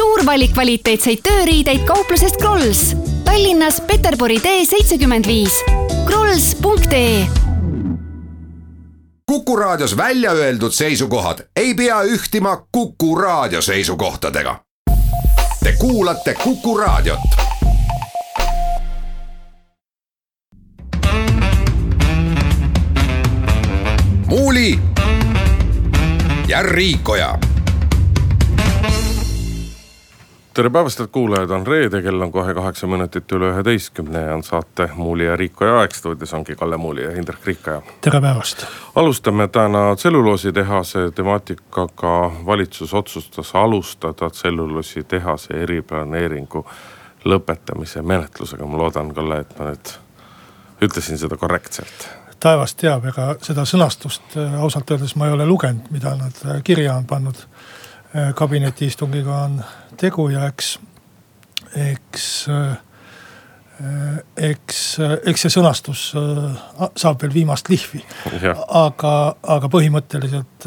suur valik kvaliteetseid tööriideid kauplusest Krolls. Tallinnas Peterburi tee 75. Krolls.ee. Kukku Raadios välja öeldud seisukohad ei pea ühtima Kukku Raadio seisukohtadega. Te kuulate Kukku Raadiot. Muuli ja Riikoja. Tere päevast, et kuulajad, on reede, kell on kohe 8 minutit üle 11 ja on saate Muuli ja Riikoja aeg. Stuudios ongi Kalle Muuli ja Hendrik Riikoja. Tere päevast. Alustame täna tselluloositehase temaatikaga. Valitsus otsustas alustada tselluloositehase eriplaneeringu lõpetamise menetlusega. Ma loodan, Kalle, et ma nüüd ütlesin seda korrektselt. Taevas teab, ega seda sõnastust ausalt öeldes ma ei ole lugenud, mida nad kirja on pannud. Kabinetiistungiga on tegu ja eks see sõnastus saab veel viimast lihvi. Aga põhimõtteliselt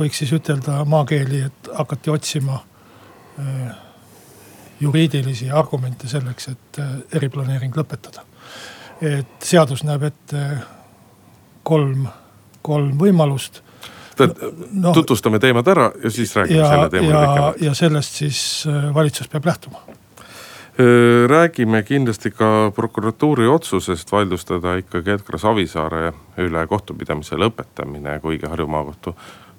võiks siis ütelda maakeeli, et hakati otsima juriidilisi argumente selleks, et eriplaneering lõpetada. Et seadus näeb ette kolm võimalust. Tutvustame teemad ära ja siis räägime selle teema pikemalt. Ja sellest siis valitsus peab lähtuma. Räägime kindlasti ka prokuratuuri otsusest vaidlustada ikkagi Edgar Savisaare üle kohtupidamise lõpetamine, kuigi Harjumaa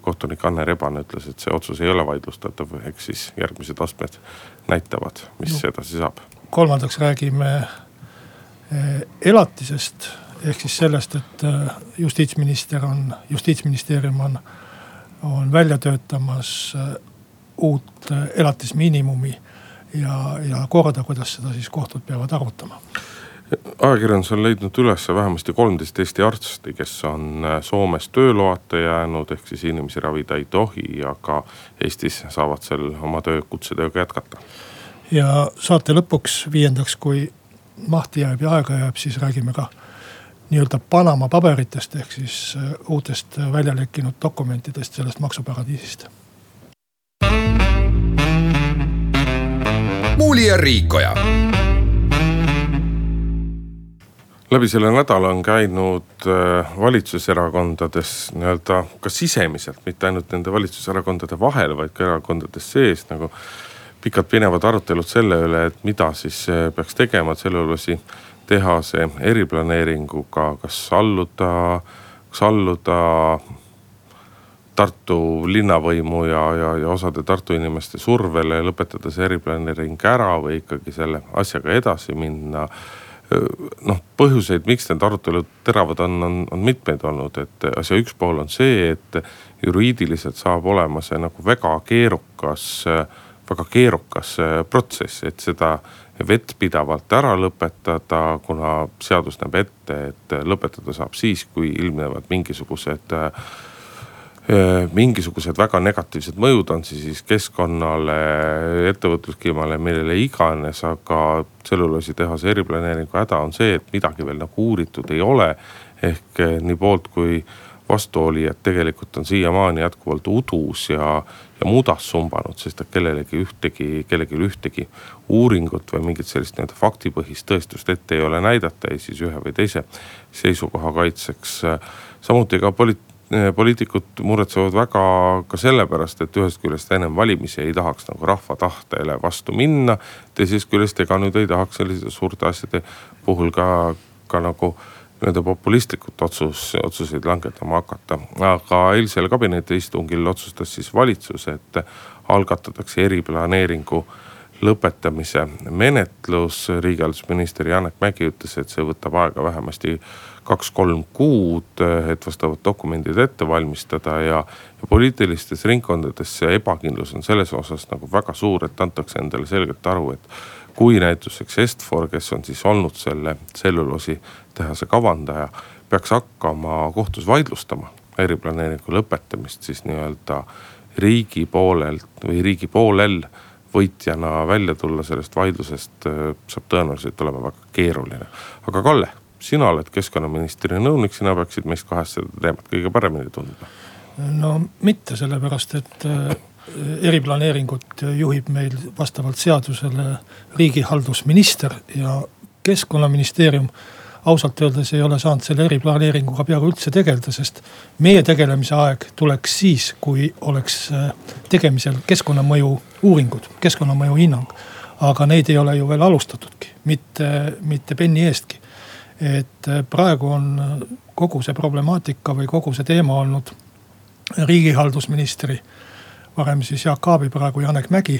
kohtunik Anne Reban ütles, et see otsus ei ole vaidlustatav, eks siis järgmised astmed näitavad, mis edasi saab. Kolmandaks räägime elatisest, ehk siis sellest, et justiitsministeerium on välja töötamas uut elatismiinimumi ja korda, kuidas seda siis kohtud peavad arvutama. Ajakirjandus on leidnud üles vähemasti 13 Eesti arsti, kes on Soomes tööloata jäänud, ehk siis inimesi ravida ei tohi, aga Eestis saavad seal oma kutsetööga jätkata. Ja saate lõpuks viiendaks, kui mahti jääb ja aega jääb, siis räägime ka nii-öelda Panama paperitest ehk siis uutest välja lekkinud dokumentidest sellest maksuparadiisist. Muuli ja Riikoja. Läbi selle nädala on käinud valitsuserakondades nii-öelda ka sisemiselt, mitte ainult nende valitsuserakondade vahel, vaid ka erakondades sees nagu pikalt pinevad arutelud selle üle, et mida siis peaks tegema tselluloositehase eriplaneeringuga, kas alluda Tartu linnavõimu ja osade Tartu inimeste survele lõpetada see eriplaneering ära või ikkagi selle asjaga edasi minna. Põhjuseid, miks need arutelud teravad on mitmeid olnud, et asja üks pool on see, et juriidiliselt saab olema see nagu väga keerukas protsess, et seda vettpidavalt ära lõpetada, kuna seadus näeb ette, et lõpetada saab siis, kui ilmnevad mingisugused väga negatiivsed mõjud, on siis keskkonnale, ettevõtluskliimale, millele iganes, aga tselluloositehase eriplaneeringu häda on see, et midagi veel nagu uuritud ei ole, ehk nii poolt kui vastuolijad tegelikult on siiamaani jätkuvalt udus ja mudas sumbanud, sest kellelegi ühtegi uuringut või mingit sellist nii-öelda faktipõhist tõestust ette ei ole näidata, ei siis ühe või teise seisukoha kaitseks. Samuti ka poliitikud muretsevad väga ka sellepärast, et ühest küljest ennem valimisi ei tahaks nagu rahva tahtele vastu minna, teisest küljest ega nüüd ei tahaks sellise suurte asjade puhul ka nagu nende populistlikult otsuseid langetama hakata. Aga eilsel kabinetiistungil otsustas siis valitsus, et algatatakse eriplaneeringu lõpetamise menetlus. Riigihaldusminister Janek Mägi ütles, et see võtab aega vähemasti 2-3 kuud, et vastavad dokumendid ette valmistada ja poliitilistes ringkondades see ebakindlus on selles osas nagu väga suur, et antakse endale selgelt aru, et kui näituseks Est-Forest, kes on siis olnud selle tselluloositehase kavandaja, peaks hakkama kohtus vaidlustama eriplaneeringu lõpetamist, siis nii-öelda riigi poolel võitjana välja tulla sellest vaidlusest saab tõenäoliselt olema väga keeruline. Aga Kalle, sina oled keskkonnaministri nõunik, sina peaksid meist kahest seda teemat kõige paremini tundma. Mitte sellepärast, et eriplaneeringut juhib meil vastavalt seadusele riigihaldusminister ja Keskkonnaministeerium ausalt öeldes ei ole saanud selle eriplaneeringuga peaaegu üldse tegelda, sest meie tegelemise aeg tuleks siis, kui oleks tegemisel keskkonnamõju uuringud, keskkonnamõju hinnang. Aga neid ei ole ju veel alustatudki, mitte penni eestki. Et praegu on kogu see problemaatika või kogu see teema olnud riigihaldusministri, varem siis Jaak Kaabi, praegu Janek Mägi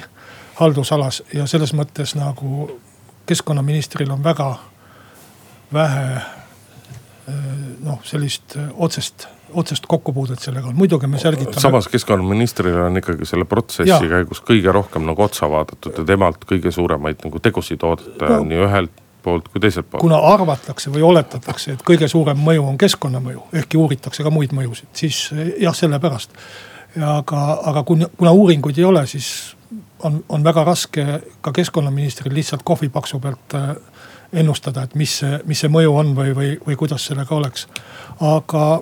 haldusalas ja selles mõttes nagu keskkonnaministril on väga vähe sellist otsest kokkupuudet sellega on. Muidugi me selgitame... Samas keskkonnaministrile on ikkagi selle protsessi käigus kõige rohkem nagu otsa vaadatud ja temalt kõige suuremaid nagu tegusid oodata nii ühelt poolt kui teiselt poolt. Kuna arvatakse või oletatakse, et kõige suurem mõju on keskkonnamõju, ehkki uuritakse ka muid mõjusid, siis jah, sellepärast. Aga kuna uuringuid ei ole, siis on väga raske ka keskkonnaministril lihtsalt kohvipaksu pealt ennustada, et mis see mõju on või kuidas sellega oleks. Aga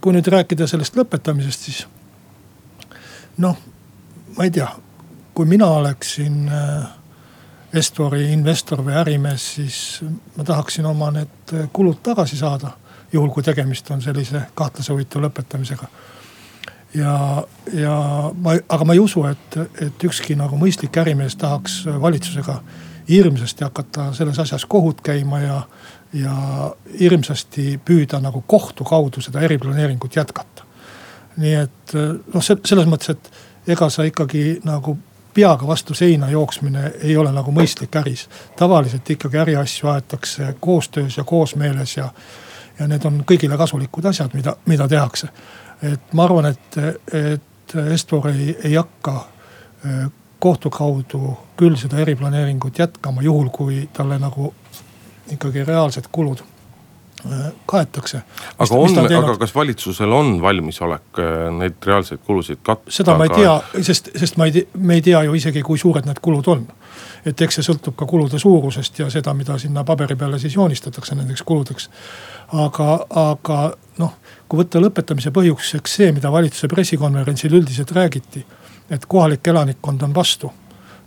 kui nüüd rääkida sellest lõpetamisest, siis ma ei tea, kui mina oleksin Est-Fori investor või ärimees, siis ma tahaksin oma need kulud tagasi saada, juhul kui tegemist on sellise kahtlase huvitu lõpetamisega. Aga ma ei usu, et ükski nagu mõistlik ärimees tahaks valitsusega hirmsasti hakata selles asjas kohut käima ja hirmsasti püüda nagu kohtu kaudu seda eriplaneeringut jätkata. Nii et selles mõttes, et ega sa ikkagi nagu peaga vastu seina jooksmine ei ole nagu mõistlik äris. Tavaliselt ikkagi äriasju aetakse koostöös ja koosmeeles ja need on kõigile kasulikud asjad, mida tehakse. Et ma arvan, et Est-For ei hakka kohtu kaudu küll seda eriplaneeringut jätkama juhul, kui talle nagu ikkagi reaalsed kulud kaetakse. Aga kas valitsusel on valmisolek neid reaalseid kulusid katta? Seda ma ei tea, sest me ei tea ju isegi, kui suured need kulud on. Et eks see sõltub ka kulude suurusest ja seda, mida sinna paperi peale siis joonistatakse nendeks kuludeks. Aga kui võtta lõpetamise põhjuseks see, mida valitsuse pressikonverentsil üldiselt räägiti, et kohalik elanikkond on vastu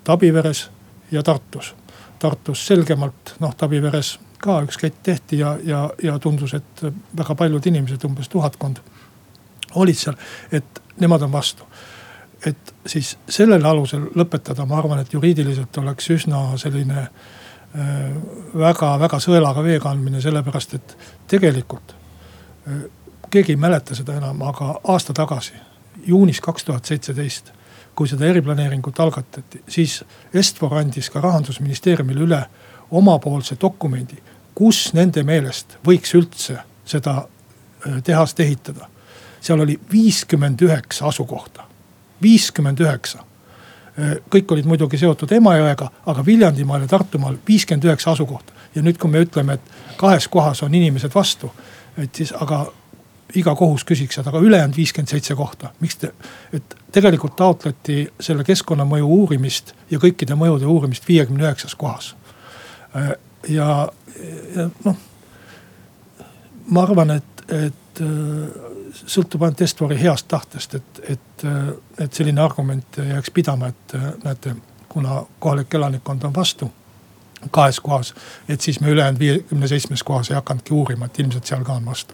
Tabiveres ja Tartus. Tartus selgemalt, Tabiveres ka üks kett tehti ja tundus, et väga paljud inimesed, umbes 1000 olid seal, et nemad on vastu. Et siis sellel alusel lõpetada, ma arvan, et juriidiliselt oleks üsna selline väga sõelaga veega andmine, sellepärast, et tegelikult keegi ei mäleta seda enam, aga aasta tagasi, juunis 2017, kui seda eriplaneeringut algatati, siis Est-For andis ka rahandusministeeriumile üle omapoolse dokumendi, kus nende meelest võiks üldse seda tehast ehitada. Seal oli 59 asukohta, 59. Kõik olid muidugi seotud Emajõega, aga Viljandimaal ja Tartumaal 59 asukohta. Ja nüüd kui me ütleme, et 2 kohas on inimesed vastu, et siis aga... iga kohus küsiks, aga ülejäänud 57 kohta. Miks et tegelikult taotleti selle keskkonnamõju uurimist ja kõikide mõjude uurimist 59 kohas. Ma arvan, et sõltub ainult Est-Fori heast tahtest, et selline argument jääks pidama, et näete, kuna kohalik elanikkond on vastu 2 kohas, et siis me ülejäänud 57 kohas ei hakanudki uurima, et ilmselt seal ka on vastu.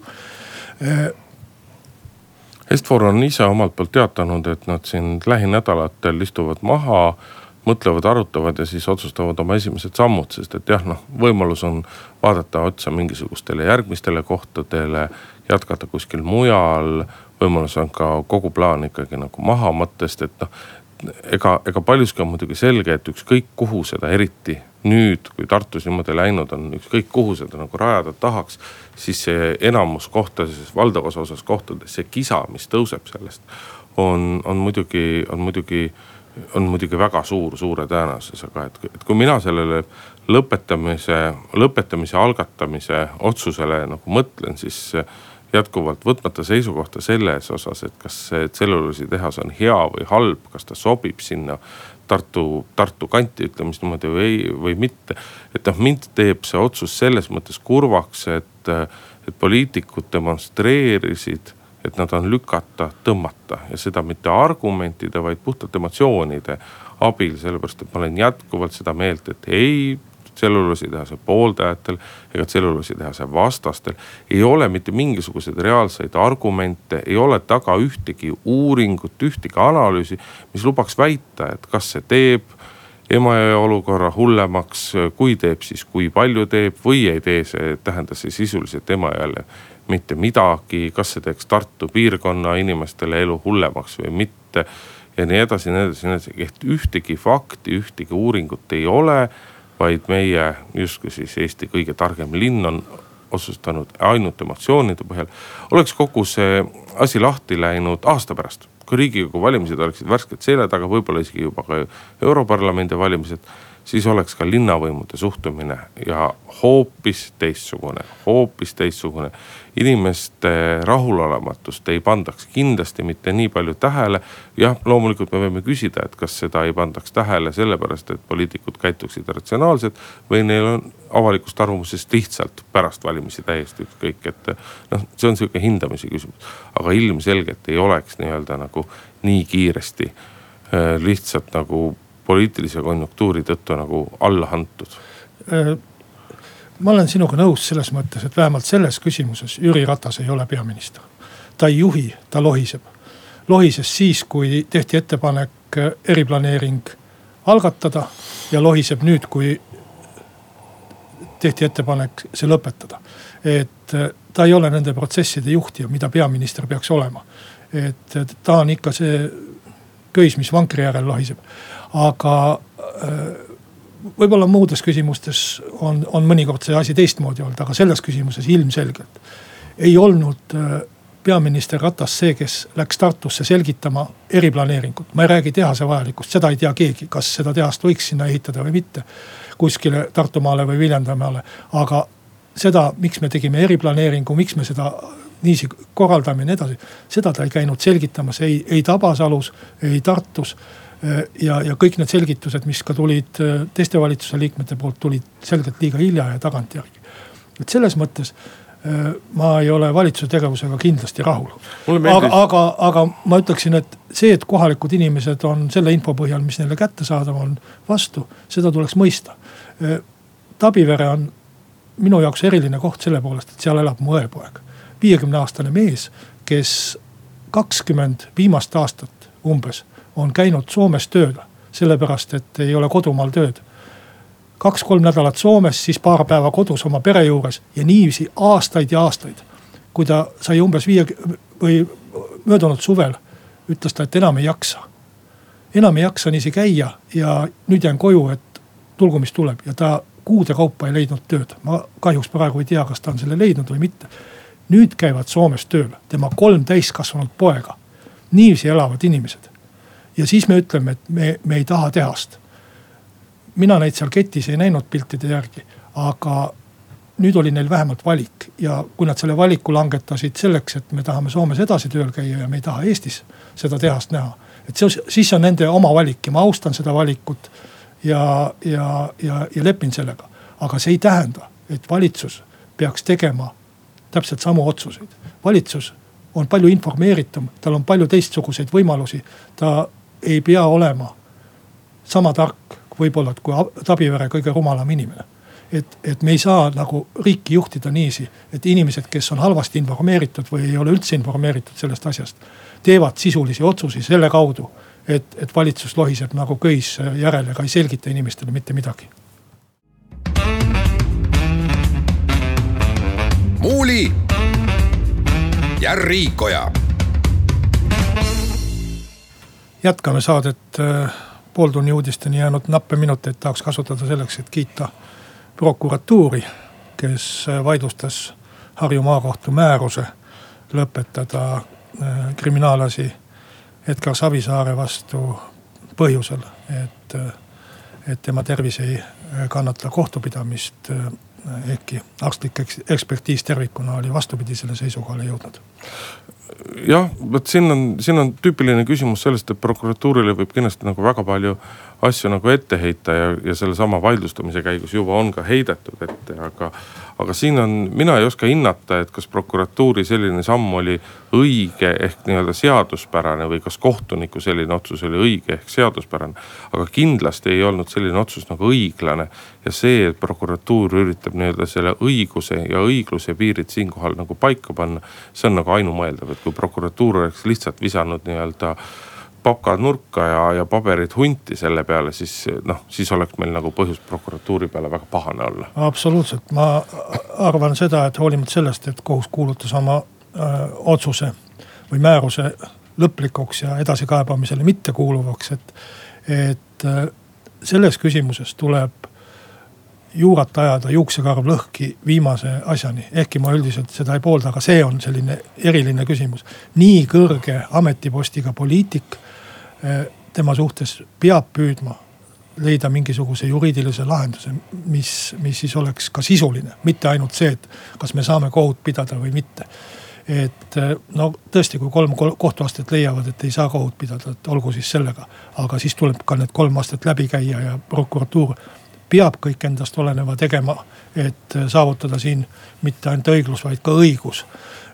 Est-For on ise omalt poolt teatanud, et nad siin lähinädalatel istuvad maha, mõtlevad, arutavad ja siis otsustavad oma esimesed sammud, sest et võimalus on vaadata otsa mingisugustele järgmistele kohtadele, jätkata kuskil mujal, võimalus on ka kogu plaan ikkagi nagu maha mõttest, et ega paljuski on muidugi selge, et ükskõik kuhu seda eriti nüüd, kui Tartus niimoodi läinud on, ükskõik kuhu seda nagu rajada tahaks, siis see enamus kohtades, valdavas osas kohtades, see kisa, mis tõuseb sellest, on muidugi väga suure tõenäosusega. Et kui mina sellele lõpetamise algatamise otsusele nagu mõtlen, siis jätkuvalt võtmata seisukohta selles osas, et kas see tselluloositehas on hea või halb, kas ta sobib sinna Tartu kanti, ütlemist niimoodi või mitte. Et mind teeb see otsus selles mõttes kurvaks, et poliitikud demonstreerisid et nad on lükata, tõmmata ja seda mitte argumentide, vaid puhtalt emotsioonide abil, sellepärast, et ma olen jätkuvalt seda meelt, et ei tselluloositehase pooldajatel ega tselluloositehase vastastel ei ole mitte mingisuguseid reaalseid argumente, ei ole taga ühtegi uuringut, ühtegi analüüsi, mis lubaks väita, et kas see teeb Emajõe olukorra hullemaks, kui teeb, siis kui palju teeb või ei tee, see tähendas siis sisuliselt Emajõele mitte midagi, kas see teeks Tartu piirkonna inimestele elu hullemaks või mitte ja nii edasi, et ühtegi fakti, ühtegi uuringut ei ole, vaid meie justkui siis Eesti kõige targem linn on otsustanud ainult emotsioonide põhjal. Oleks kogu see asi lahti läinud aasta pärast, kui Riigikogu valimised oleksid värsked selja taga, võib-olla isegi juba ka Europarlamendi valimised, siis oleks ka linnavõimude suhtumine ja hoopis teistsugune. Inimeste rahulolematust ei pandaks kindlasti mitte nii palju tähele. Jah, loomulikult me võime küsida, et kas seda ei pandaks tähele sellepärast, et poliitikud käituksid ratsionaalselt või neil on avalikust arvamusest lihtsalt pärast valimisi täiesti ükskõik, et see on selline hindamise küsimus. Aga ilmselgelt ei oleks nagu nii kiiresti lihtsalt nagu poliitilise konjunktuuri tõttu nagu alla antud. Ma olen sinuga nõus selles mõttes, et vähemalt selles küsimuses Jüri Ratas ei ole peaminister. Ta ei juhi, ta lohiseb. Lohises siis, kui tehti ettepanek eriplaneering algatada ja lohiseb nüüd, kui tehti ettepanek see lõpetada. Et ta ei ole nende protsesside juhtija, mida peaminister peaks olema. Et ta on ikka see köis, mis vankri järel lohiseb. Aga võib-olla muudes küsimustes on mõnikord see asi teistmoodi olnud, aga selles küsimuses ilmselgelt ei olnud peaminister Ratas see, kes läks Tartusse selgitama eriplaneeringut. Ma ei räägi tehase vajalikust, seda ei tea keegi, kas seda tehast võiks sinna ehitada või mitte kuskile Tartumaale või Viljandamaale. Aga seda, miks me tegime eriplaneeringu, miks me seda niisi korraldame ja edasi, seda ta ei käinud selgitamas, ei Tabasalus, ei Tartus. Ja kõik need selgitused, mis ka tulid teiste valitsuse liikmete poolt, tulid selgelt liiga hilja ja tagantjärgi. Et selles mõttes ma ei ole valitsuse tegevusega kindlasti rahul. Aga ma ütleksin, et see, et kohalikud inimesed on selle info põhjal, mis neile kättesaadav on, vastu, seda tuleks mõista. Tabivere on minu jaoks eriline koht selle poolest, et seal elab mu õepoeg. 50-aastane mees, kes 20 viimast aastat umbes on käinud Soomes tööle, sellepärast, et ei ole kodumaal tööd. 2-3 nädalat Soomes, siis paar päeva kodus oma pere juures ja niivisi aastaid ja aastaid. Kui ta sai umbes möödunud suvel, ütles ta, et enam ei jaksa. Enam ei jaksa niisi käia ja nüüd jään koju, et tulgu mis tuleb. Ja ta kuude kaupa ei leidnud tööd. Ma kahjuks praegu ei tea, kas ta on selle leidnud või mitte. Nüüd käivad Soomes tööle tema 3 täiskasvanud poega. Niivisi elavad inimesed. Ja siis me ütleme, et me ei taha tehast. Mina neid seal ketis ei näinud piltide järgi, aga nüüd oli neil vähemalt valik. Ja kui nad selle valiku langetasid selleks, et me tahame Soomes edasi tööl käia ja me ei taha Eestis seda tehast näha. Et siis on nende oma valik ja ma austan seda valikut ja lepin sellega. Aga see ei tähenda, et valitsus peaks tegema täpselt samu otsuseid. Valitsus on palju informeeritum, tal on palju teistsuguseid võimalusi, ta ei pea olema sama tark võib-olla, kui Tabivere kõige rumalam inimene. Et me ei saa nagu riiki juhtida niisi, et inimesed, kes on halvasti informeeritud või ei ole üldse informeeritud sellest asjast, teevad sisulisi otsusi selle kaudu, et valitsus lohiseb nagu köis järele, aga ei selgita inimestele mitte midagi. Muuli ja Riikoja. Jätkame saadet pooltunni uudisteni jäänud nappe minuteid tahaks kasutada selleks, et kiita prokuratuuri, kes vaidlustas Harju maakohtu määruse lõpetada kriminaalasi Edgar Savisaare vastu põhjusel, et tema tervis ei kannata kohtupidamist. Ehkki arstlik ekspertiis tervikuna oli vastupidisele seisukohale jõudnud. Jah, siin on tüüpiline küsimus sellest, et prokuratuurile võib kindlasti nagu väga palju asju nagu ette heita ja selle sama vaidlustamise käigus juba on ka heidetud ette, aga, aga siin on, mina ei oska hinnata, et kas prokuratuuri selline samm oli õige ehk nii-öelda seaduspärane või kas kohtuniku selline otsus oli õige ehk seaduspärane. Aga kindlasti ei olnud selline otsus nagu õiglane ja see, et prokuratuur üritab nii-öelda selle õiguse ja õigluse piirid siinkohal nagu paika panna, see on nagu ainumõeldav, et kui prokuratuur oleks lihtsalt visanud nii-öelda papkad nurka ja paberid hunti selle peale, siis oleks meil nagu põhjus prokuratuuri peale väga pahane olla. Absoluutselt. Ma arvan seda, et hoolimata sellest, et kohus kuulutas oma otsuse või määruse lõplikuks ja edasikaebamisele mitte kuuluvaks, et selles küsimuses tuleb juurat ajada juuksekarv lõhki viimase asjani. Ehkki ma üldiselt seda ei poolda, aga see on selline eriline küsimus. Nii kõrge ametipostiga poliitik tema suhtes peab püüdma leida mingisuguse juriidilise lahenduse, mis siis oleks ka sisuline. Mitte ainult see, et kas me saame kohut pidada või mitte. Et no tõesti, kui 3 kohtuastet leiavad, et ei saa kohut pidada, et olgu siis sellega. Aga siis tuleb ka need 3 astet läbi käia ja prokuratuur peab kõik endast oleneva tegema, et saavutada siin mitte ainult õiglus, vaid ka õigus.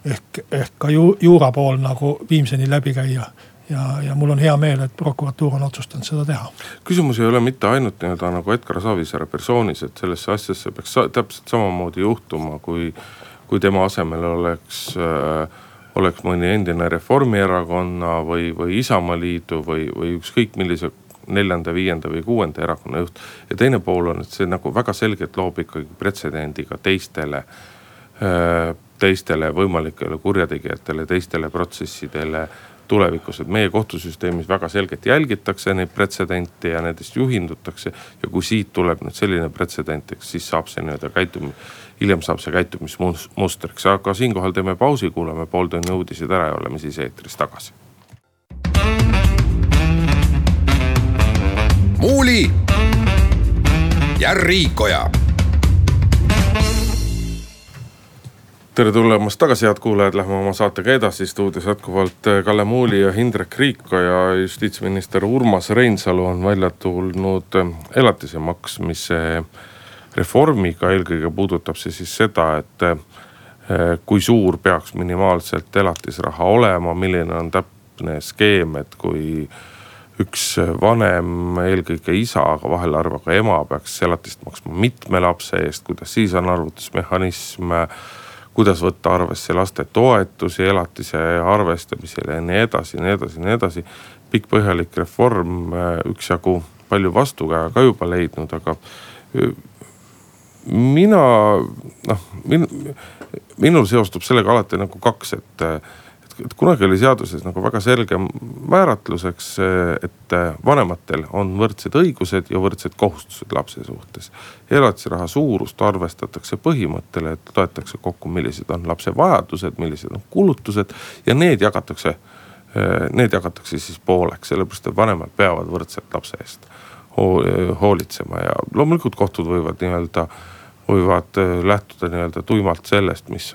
Ehk ka juura pool nagu viimseni läbi käia. Ja mul on hea meel, et prokuratuur on otsustanud seda teha. Küsimus ei ole mitte ainult nagu Edgar Savisaare persoonis, et sellesse asjasse peaks täpselt samamoodi juhtuma, kui tema asemel oleks mõni endine Reformierakonna või Isamaliidu või ükskõik millise 4., 5. või 6. erakonna juht. Ja teine pool on, et see nagu väga selgelt loob ikkagi pretsedendiga teistele võimalikele kurjategijatele, teistele protsessidele tulevikus. Et meie kohtusüsteemis väga selgelt jälgitakse neid pretsedente ja nendest juhindutakse. Ja kui siit tuleb nüüd selline pretsedent, siis saab see hiljem saab see käitumismustriks. Aga siinkohal teeme pausi, kuuleme pooltunni uudised ära ja oleme siis eetris tagasi. Muuli ja Riikoja. Tere tulemast tagasi, head kuulajad, lähme oma saatega edasi. Stuudios jätkuvalt Kalle Muuli ja Hendrik Riikoja. Justiitsminister Urmas Reinsalu on välja tulnud elatise maksmise reformiga. Eelkõige puudutab see siis seda, et kui suur peaks minimaalselt elatisraha olema, milline on täpne skeem, et kui üks vanem, eelkõige isa, aga vahel arva ka ema, peaks elatist maksma mitme lapse eest, kuidas siis on arvutusmehhanism, kuidas võtta arvesse laste toetusi, elatise arvestamisele ja nii edasi. Pikk põhjalik reform, üksjagu palju vastukäe ka juba leidnud, aga minul seostub sellega alati nagu 2, et kunagi oli seaduses nagu väga selge määratluseks, et vanematel on võrdsed õigused ja võrdsed kohustused lapse suhtes. Elatisraha suurust arvestatakse põhimõttele, et loetakse kokku, millised on lapse vajadused, millised on kulutused ja need jagatakse siis pooleks, sellepärast et vanemad peavad võrdselt lapse eest hoolitsema ja loomulikult kohtud võivad lähtuda tuimalt sellest, mis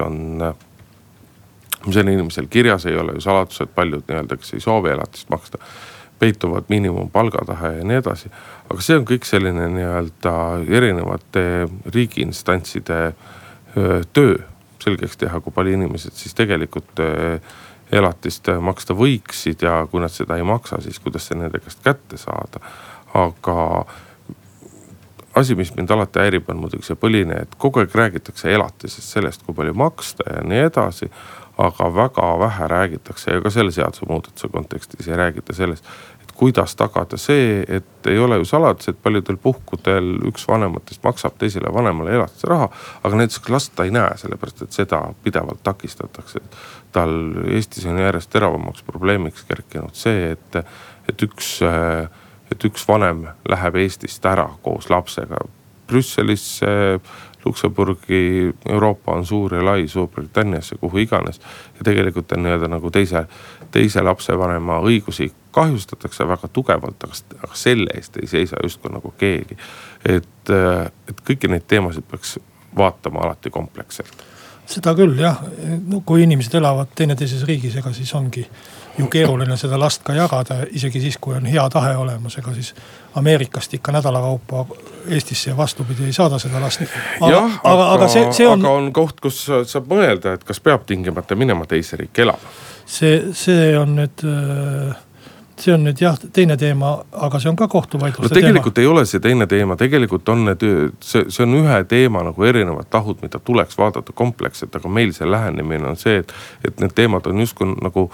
on inimesel kirjas, ei ole ju saladus, et paljud kes ei soovi elatist maksta, peituvad miinimumpalga taha ja nii edasi. Aga see on kõik selline erinevate riigiinstantside töö selgeks teha, kui palju inimesed siis tegelikult elatist maksta võiksid ja kui nad seda ei maksa, siis kuidas see nende käest kätte saada. Aga asi, mis mind alati häirib, on muidugi see põline, et kogu aeg räägitakse elatisest, sellest, kui palju maksta ja nii edasi, aga väga vähe räägitakse ja ka selle seaduse muudatuse kontekstis ei räägita sellest, et kuidas tagada see, et ei ole ju saladus, et paljudel puhkudel üks vanematest maksab teisele vanemale elatise raha, aga näiteks last ta ei näe, sellepärast et seda pidevalt takistatakse. Tal Eestis on järjest teravamaks probleemiks kerkinud see, et üks vanem läheb Eestist ära koos lapsega Brüsselisse, Luksemburgi, Euroopa on suur ja lai, Suurbritanniasse, kuhu iganes. Ja tegelikult on nagu teise lapsevanema õigusi kahjustatakse väga tugevalt, aga selle eest ei seisa justkui nagu keegi. Et kõiki neid teemasid peaks vaatama alati komplekselt. Seda küll, jah. Kui inimesed elavad teineteises riigis, ega siis ongi ju keeruline seda last ka jagada, isegi siis, kui on hea tahe olemas, ega siis Ameerikast ikka nädala kaupa Eestisse vastupidi ei saada seda last. Aga on koht, kus saab mõelda, et kas peab tingimata minema teise riik elama. See on nüüd jah, teine teema, aga see on ka kohtuvaidluste teema. Tegelikult ei ole see teine teema, tegelikult on need, see on ühe teema nagu erinevad tahud, mida tuleks vaadata komplekselt, aga meil see lähenemine on see, et need teemad on justkui nagu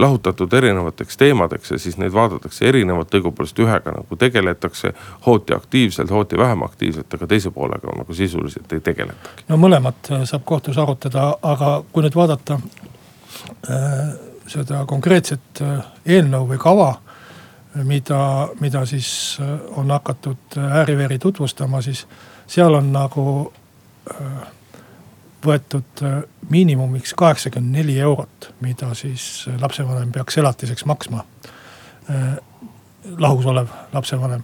lahutatud erinevateks teemadeks ja siis neid vaadatakse erinevalt, õigupoolest ühega nagu tegeletakse hooti aktiivselt, hooti vähem aktiivselt, aga teise poolega on nagu sisuliselt ei tegeletagi. No mõlemat saab kohtus arutada, aga kui nüüd vaadata seda konkreetset eelnõu või kava, mida siis on hakatud ääriveri tutvustama, siis seal on nagu võetud miinimumiks 84 €, mida siis lapsevanem peaks elatiseks maksma, lahus olev lapsevanem.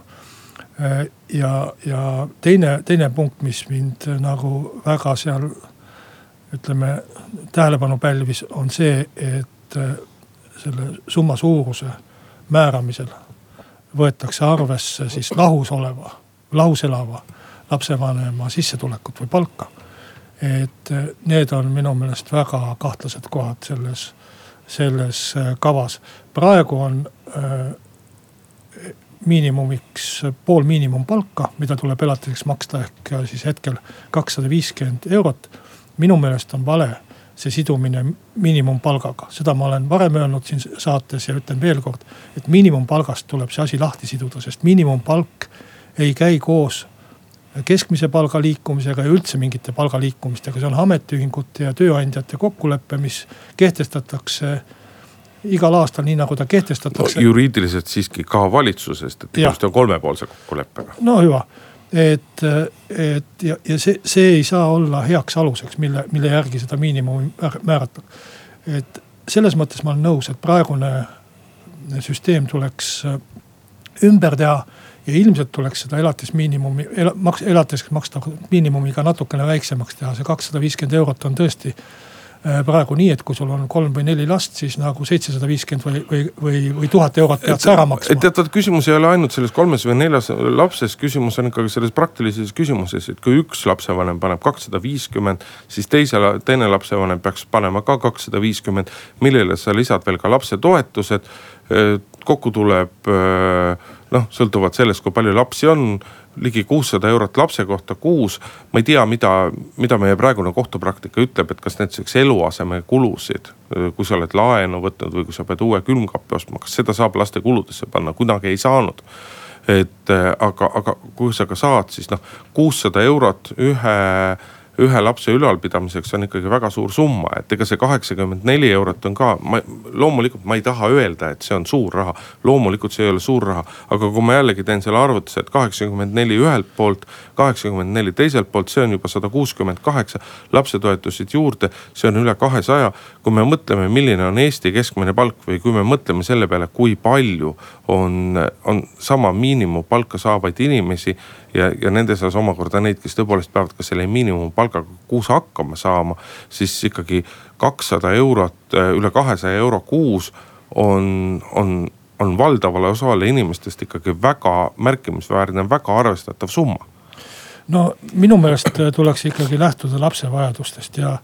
Ja teine punkt, mis mind nagu väga seal, ütleme, tähelepanu pälvis, on see, et selle summa suuruse määramisel võetakse arvesse siis lahus elava lapsevanema sissetulekut või palka. Et need on minu meelest väga kahtlased kohad selles kavas. Praegu on miinimumiks 0,5 miinimumpalka, mida tuleb elatiseks maksta, ehk siis hetkel 250 €. Minu meelest on vale see sidumine miinimumpalgaga. Seda ma olen varem öelnud siin saates ja ütlen veel kord, et miinimumpalgast tuleb see asi lahti siduda, sest miinimumpalk ei käi koos keskmise palga liikumisega ja üldse mingite palga liikumistega. See on ametiühingute ja tööandjate kokkuleppe, mis kehtestatakse igal aastal nii, nagu ta kehtestatakse. No, juriidiliselt siiski ka valitsusest, et just on kolmepoolse kokkuleppega. No hüva. Ja see ei saa olla heaks aluseks, mille järgi seda miinimum määratab. Et selles mõttes ma olen nõus, et praegune süsteem tuleks ümber teha ja ilmselt tuleks seda elatiseks maksta miinimumiga natukene väiksemaks teha. See 250 € on tõesti praegu nii, et kui sul on 3 või 4 last, siis nagu 750 või 1000 € pead ära maksma. Teatavad, küsimus ei ole ainult selles 3 või 4 lapses, küsimus on ikkagi selles praktilises küsimuses, et kui üks lapsevanem paneb 250, siis teine lapsevanem peaks panema ka 250, millele sa lisad veel ka lapse toetused, kokku tuleb, sõltuvad sellest, kui palju lapsi on, ligi 600 € lapse kohta kuus. Ma ei tea, mida meie praegune kohtupraktika ütleb, et kas näiteks eluaseme kulusid, kui sa oled laenu võtnud või kui sa pead uue külmkappi ostma, kas seda saab laste kuludesse panna, kunagi ei saanud. Aga kui sa ka saad, siis 600 € ühe lapse ülalpidamiseks on ikkagi väga suur summa, et ega see 84 € on ka, loomulikult ma ei taha öelda, et see on suur raha, loomulikult see ei ole suur raha, aga kui ma jällegi teen selle arvutuse, et 84 ühelt poolt, 84 teiselt poolt, see on juba 168, lapsetoetusid juurde, see on üle 200, kui me mõtleme, milline on Eesti keskmine palk või kui me mõtleme selle peale, kui palju on sama miinimumpalka saavaid inimesi ja nende seas omakorda neid, kes tõepoolest peavad ka selle miinimumpalgaga kuus hakkama saama, siis ikkagi 200 €, üle 200 € kuus on valdavale osale inimestest ikkagi väga märkimisväärne, väga arvestatav summa. No minu meelest tuleks ikkagi lähtuda lapse vajadustest ja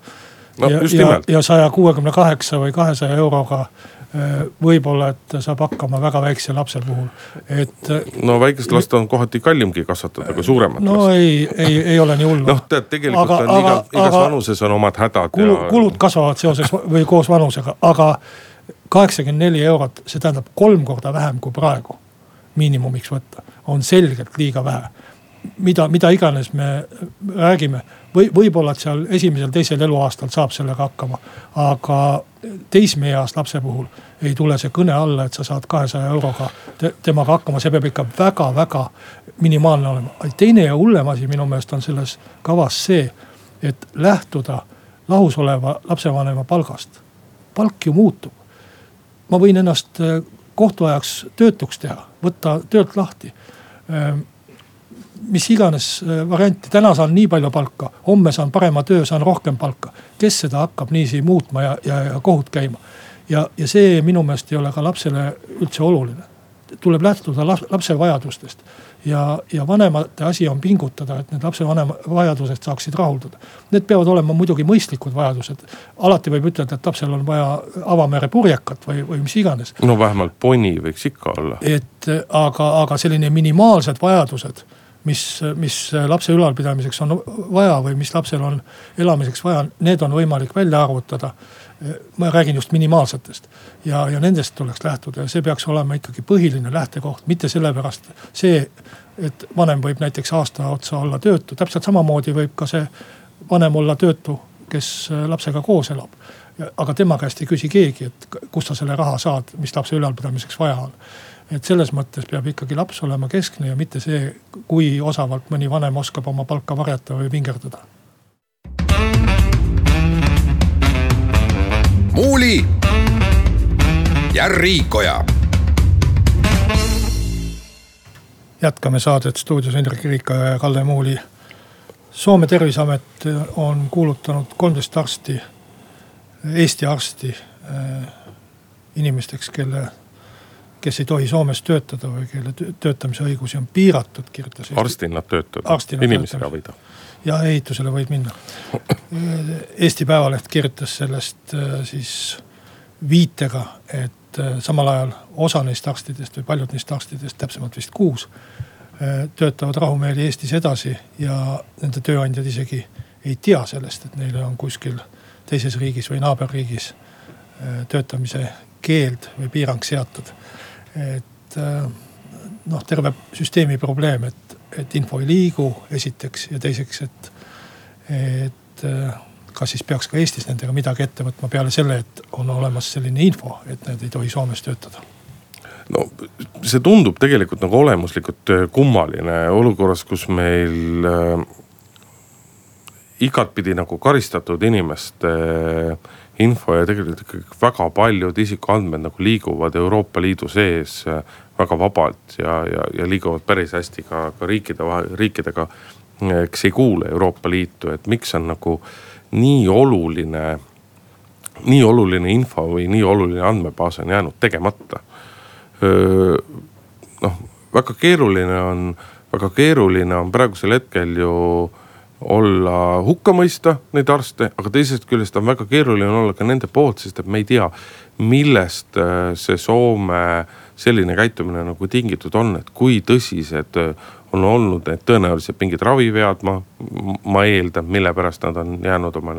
168 või 200 € võib-olla, et saab hakkama väga väikse lapse puhul. Väikest last on kohati kallimgi kasvatada kui suuremat last. Ei ole nii hullu. Tegelikult on igas vanuses on omad hädad. Kulud kasvavad seoses või koos vanusega, aga 84 €, see tähendab 3 korda vähem kui praegu miinimumiks võtta, on selgelt liiga vähe. Mida iganes me räägime, võib-olla seal esimesel-teisel eluaastal saab sellega hakkama, aga teismeeas lapse puhul ei tule see kõne alla, et sa saad 200 € temaga hakkama, see peab ikka väga-väga minimaalne olema. Teine ja hullem asi minu meelest on selles kavas see, et lähtuda lahus oleva lapsevanema palgast. Palk ju muutub. Ma võin ennast kohtuajaks töötuks teha, võtta töölt lahti. Mis iganes varianti, täna saan nii palju palka, homme saan parema töö, saan rohkem palka. Kes seda hakkab niisi muutma ja kohut käima? ja see minu meelest ei ole ka lapsele üldse oluline. Tuleb lähtuda lapse vajadustest ja vanemate asi on pingutada, et need lapse vajadused saaksid rahuldada. Need peavad olema muidugi mõistlikud vajadused. Alati võib ütelda, et lapsel on vaja avamere purjekat või mis iganes. No vähemalt poni võiks ikka olla. Aga selline minimaalsed vajadused, mis lapse ülalpidamiseks on vaja või mis lapsel on elamiseks vaja, need on võimalik välja arvutada. Ma räägin just minimaalsetest ja nendest tuleks lähtuda ja see peaks olema ikkagi põhiline lähtekoht, mitte sellepärast see, et vanem võib näiteks aasta otsa olla töötu. Täpselt samamoodi võib ka see vanem olla töötu, kes lapsega koos elab. Aga tema käest ei küsi keegi, et kust sa selle raha saad, mis lapse ülalpidamiseks vaja on. Et selles mõttes peab ikkagi laps olema keskne ja mitte see, kui osavalt mõni vanem oskab oma palka varjata või vingerdada. Muuli ja Riikoja. Jätkame saadet stuudios Hendrik Riikoja ja Kalle Muuli. Soome tervisamet on kuulutanud 13 arsti, Eesti arsti inimesteks, kes ei tohi Soomes töötada või kelle töötamise õigusi on piiratud, kirjutas. Arstina töötada, inimesi ravida. Ja ehitusele võib minna. Eesti Päevaleht kirjutas sellest siis viitega, et samal ajal osa neist arstidest või paljud neist arstidest, täpsemalt vist 6, töötavad rahumeeli Eestis edasi ja nende tööandjad isegi ei tea sellest, et neile on kuskil teises riigis või naaberriigis töötamise keeld või piirang seatud. Terve süsteemi probleem, et info ei liigu esiteks ja teiseks, et kas siis peaks ka Eestis nendega midagi ette võtma peale selle, et on olemas selline info, et need ei tohi Soomes töötada. No see tundub tegelikult nagu olemuslikult kummaline olukorras, kus meil igatpidi nagu karistatud inimeste info ja tegelikult ikkagi väga paljud isikuandmed nagu liiguvad Euroopa Liidu sees väga vabalt ja liiguvad päris hästi ka riikidega, kes ei kuule Euroopa Liitu, et miks on nagu nii oluline info või nii oluline andmebaas on jäänud tegemata. Väga keeruline on praegusel hetkel ju olla hukka mõista neid arste, aga teisest küljest on väga keeruline olla ka nende poolt, sest et me ei tea, millest see Soome selline käitumine nagu tingitud on, et kui tõsised on olnud need tõenäoliselt mingid ravivead, ma eeldan, mille pärast nad on jäänud oma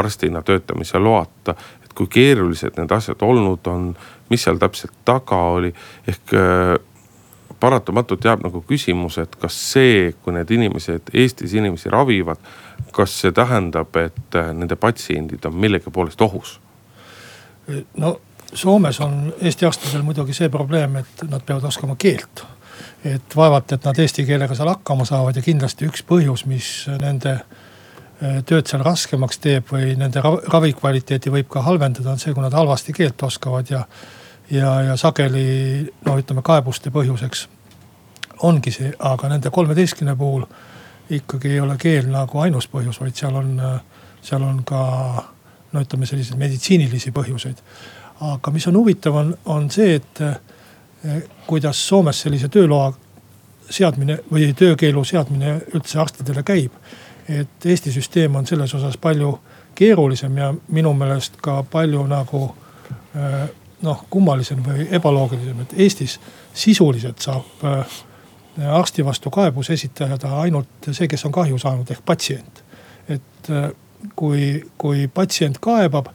arstina töötamise loata, et kui keerulised need asjad olnud on, mis seal täpselt taga oli, ehk paratamatult jääb nagu küsimus, et kas see, kui need inimesed, Eestis inimesi ravivad, kas see tähendab, et nende patsiendid on millegi poolest ohus? No Soomes on Eesti arstidel muidugi see probleem, et nad peavad oskama keelt. Et vaevalt, et nad eesti keelega seal hakkama saavad ja kindlasti üks põhjus, mis nende tööd seal raskemaks teeb või nende ravikvaliteeti võib ka halvendada, on see, kui nad halvasti keelt oskavad ja sageli, kaebuste põhjuseks ongi see, aga nende 13 puhul ikkagi ei ole keel nagu ainus põhjus, vaid seal on ka, sellised meditsiinilisi põhjuseid. Aga mis on huvitav, on see, et kuidas Soomes sellise tööloa seadmine või töökeelu seadmine üldse arstidele käib. Et Eesti süsteem on selles osas palju keerulisem ja minu meelest ka palju nagu kummalisem või ebaloogilisem, et Eestis sisuliselt saab arsti vastu kaebus esitada ainult see, kes on kahju saanud, ehk patsient. Et kui patsient kaebab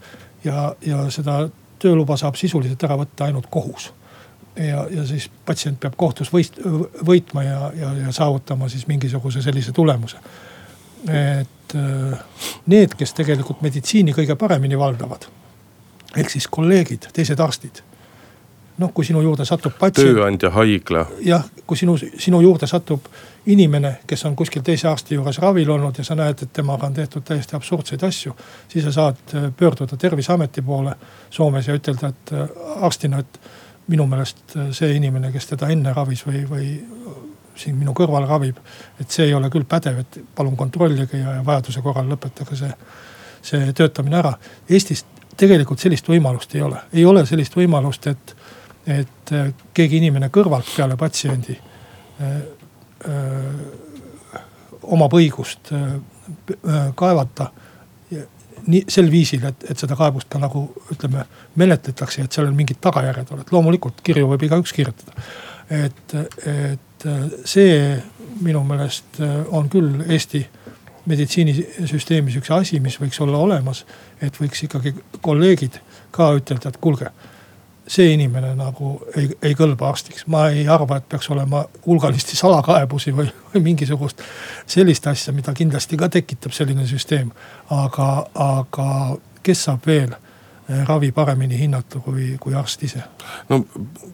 ja seda tööluba saab sisuliselt ära võtta ainult kohus ja siis patsient peab kohtus võitma ja saavutama siis mingisuguse sellise tulemuse. Et need, kes tegelikult meditsiini kõige paremini valdavad, ehk siis kolleegid, teised arstid. Kui sinu juurde satub patsient. Tööandja haigla. Jah, kui sinu juurde satub inimene, kes on kuskil teise arsti juures ravil olnud ja sa näed, et temaga on tehtud täiesti absurdseid asju, siis sa saad pöörduda Terviseameti poole Soomes ja ütelda, et arstina, et minu meelest see inimene, kes teda enne ravis või siin minu kõrval ravib, et see ei ole küll pädev, et palun kontrollige ja vajaduse korral lõpetage see töötamine ära. Eestist tegelikult sellist võimalust ei ole. Ei ole sellist võimalust, et keegi inimene kõrvalt peale patsiendi omab õigust kaevata nii, sel viisil, et seda kaebust ka nagu ütleme menetletakse, et seal on mingid tagajärjed oled. Loomulikult kirju võib igaüks kirjutada. Et see minu meelest on küll Eesti meditsiinisüsteemis üks asi, mis võiks olla olemas, et võiks ikkagi kolleegid ka ütelda, et kuulge, see inimene nagu ei kõlba arstiks. Ma ei arva, et peaks olema hulgalisti salakaebusi või mingisugust sellist asja, mida kindlasti ka tekitab selline süsteem. Aga kes saab veel ravi paremini hinnata kui arst ise? No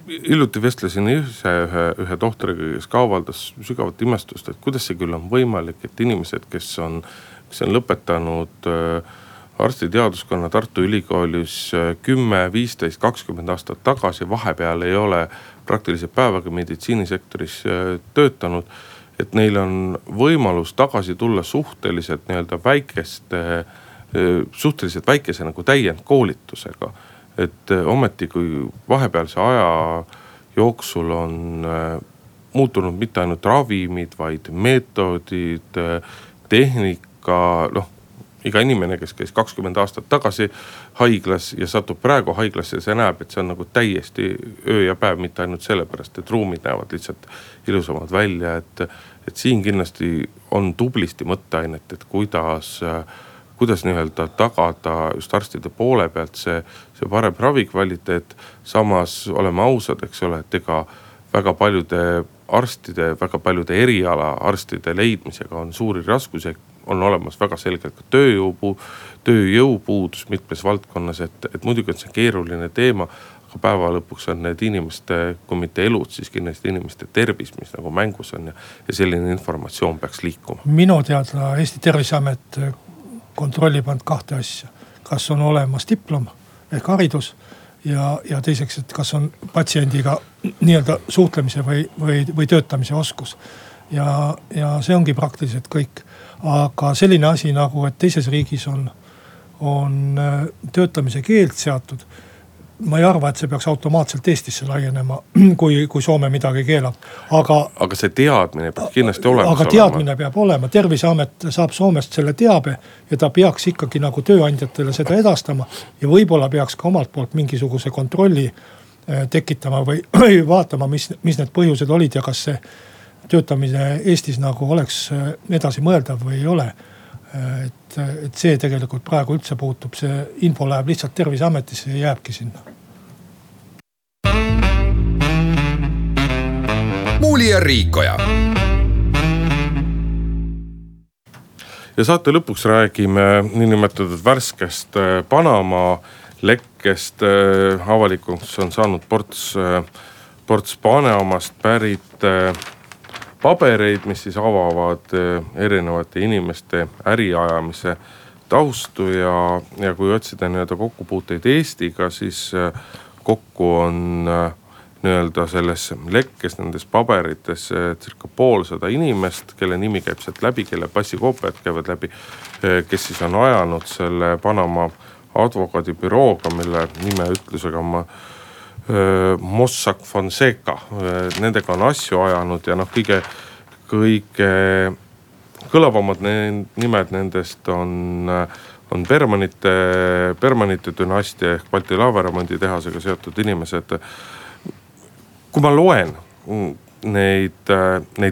illuti vestlesin ise ühe tohtriga, kes ka avaldas sügavat imestust, et kuidas see küll on võimalik, et inimesed, kes on lõpetanud arstiteaduskonna Tartu Ülikoolis 10, 15, 20 aastat tagasi, vahepeal ei ole praktiliselt päevaga meditsiinisektoris töötanud, et neil on võimalus tagasi tulla suhteliselt väikese nagu täiendkoolitusega. Et ometi kui vahepealse aja jooksul on muutunud mitte ainult ravimid, vaid meetodid, tehnika, iga inimene, kes käis 20 aastat tagasi haiglas ja satub praegu haiglasse, see näeb, et see on nagu täiesti öö ja päev, mitte ainult sellepärast, et ruumid näevad lihtsalt ilusamad välja. Et siin kindlasti on tublisti mõtteainet, et kuidas nii-öelda tagada just arstide poole pealt see parem ravikvaliteet. Samas oleme ausad, eks ole, et ega väga paljude arstide, väga paljude eriala arstide leidmisega on suuri raskusi. On olemas väga selgelt ka tööjõupuudus mitmes valdkonnas, et muidugi on see keeruline teema, aga päeva lõpuks on need inimeste, kui mitte elud, siis kindlasti inimeste tervis, mis nagu mängus on ja selline informatsioon peaks liikuma. Minu teada Eesti Terviseamet kontrollib ainult 2 asja. Kas on olemas diplom ehk haridus ja teiseks, et kas on patsiendiga nii-öelda suhtlemise või töötamise oskus. Ja see ongi praktiliselt kõik. Aga selline asi nagu, et teises riigis on töötamise keeld seatud. Ma ei arva, et see peaks automaatselt Eestisse laienema, kui Soome midagi keelab. Aga see teadmine peab kindlasti olemas olema. Aga teadmine peab olema. Terviseamet saab Soomest selle teabe ja ta peaks ikkagi nagu tööandjatele seda edastama. Ja võib-olla peaks ka omalt poolt mingisuguse kontrolli tekitama või vaatama, mis need põhjused olid ja kas see töötamine Eestis nagu oleks edasi mõeldav või ei ole. Et see tegelikult praegu üldse puutub, see info läheb lihtsalt Terviseametisse ja jääbki sinna. Muuli ja Riikoja. Ja saate lõpuks räägime niinimetatud värskest Panama lekkest. Avalikuks on saanud ports Panamast pärit papereid, mis siis avavad erinevate inimeste äriajamise taustu ja kui otsida nii-öelda kokkupuuteid Eestiga, siis kokku on nii-öelda selles lekkes nendes paperites cirka 500 inimest, kelle nimi käib sealt läbi, kelle passikoopiad käivad läbi, kes siis on ajanud selle Panama advokaadibürooga, mille nime ütlusega ma Mossack Fonseca, nendega on asju ajanud ja kõige kõlavamad nimed nendest on Bermanite dünastia ehk Balti laevaremondi tehasega seotud inimesed. Kui ma loen neid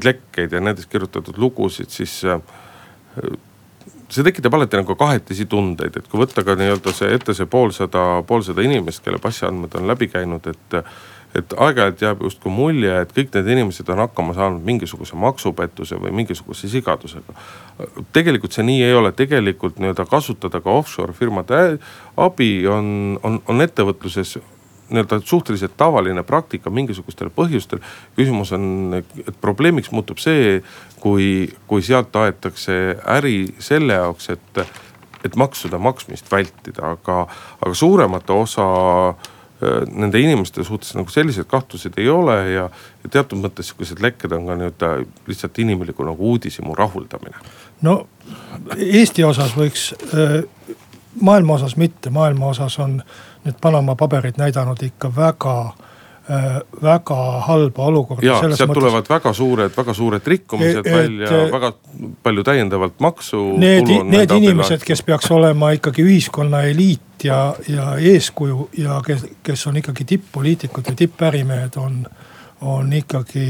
lekkeid ja nendest kirjutatud lugusid, siis see tekitab alati nagu kahetisi tundeid, et kui võtta ka nii-öelda see 500 inimest, kelle passiandmed on läbi käinud, et aeg-ajalt jääb justkui mulje, et kõik need inimesed on hakkama saanud mingisuguse maksupettuse või mingisuguse sigadusega. Tegelikult see nii ei ole, tegelikult nii-öelda kasutada ka offshore firmade abi on ettevõtluses nii-öelda suhteliselt tavaline praktika mingisugustel põhjustel. Küsimus on, et probleemiks muutub see, kui sealt aetakse äri selle jaoks, et maksude maksmist vältida, aga suuremate osa nende inimeste suhtes nagu sellised kahtlused ei ole ja teatud mõttes sellised lekked on ka nüüd lihtsalt inimliku nagu uudisimu rahuldamine. No Eesti osas võiks maailma osas mitte, maailma osas on need Panama paperid näidanud ikka väga halba olukorda. Jaa, sealt mõttes, tulevad väga suured rikkumised välja, väga palju täiendavalt maksu. Need inimesed, kes peaks olema ikkagi ühiskonna eliit ja eeskuju ja kes on ikkagi tipp-poliitikud ja tippärimehed on ikkagi,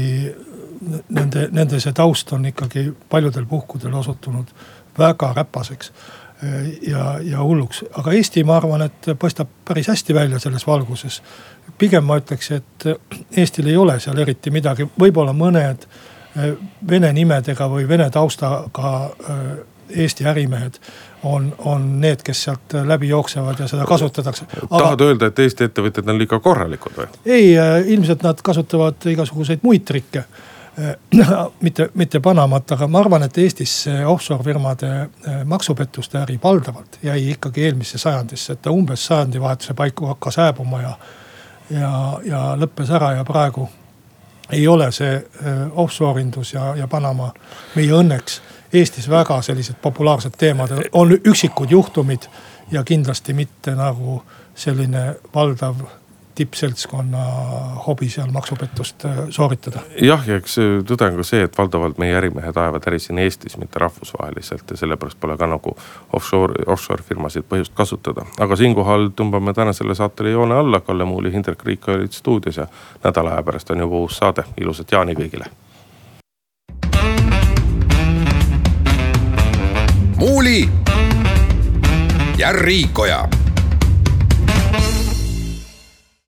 nende see taust on ikkagi paljudel puhkudel osutunud väga räpaseks ja hulluks. Aga Eesti, ma arvan, et paistab päris hästi välja selles valguses. Pigem ma ütleks, et Eestil ei ole seal eriti midagi. Võib-olla mõned vene nimedega või vene taustaga Eesti ärimehed on need, kes sealt läbi jooksevad ja seda kasutatakse. Tahad öelda, et Eesti ettevõtjad on liiga korralikud või? Ei, ilmselt nad kasutavad igasuguseid muid trikke. Mitte Panamat, aga ma arvan, et Eestis offshore-firmade maksupettuste äri valdavalt jäi ikkagi eelmisse sajandisse, et ta umbes sajandivahetuse paiku hakkas hääbuma ja lõppes ära ja praegu ei ole see offshore-indus ja Panama meie õnneks Eestis väga sellised populaarsed teemad, on üksikud juhtumid ja kindlasti mitte nagu selline valdav tippseltskonna hobi seal maksupettust sooritada. Jah, ja eks tõde on ka see, et valdavalt meie ärimehed ajavad äri siin Eestis, mitte rahvusvaheliselt ja sellepärast pole ka nagu offshore firmasid põhjust kasutada. Aga siinkohal tõmbame tänasele saatele joone alla. Kalle Muuli, Hendrik Riikoja olid stuudios ja nädala aja pärast on juba uus saade. Ilusat jaani kõigile! Muuli ja Riikoja!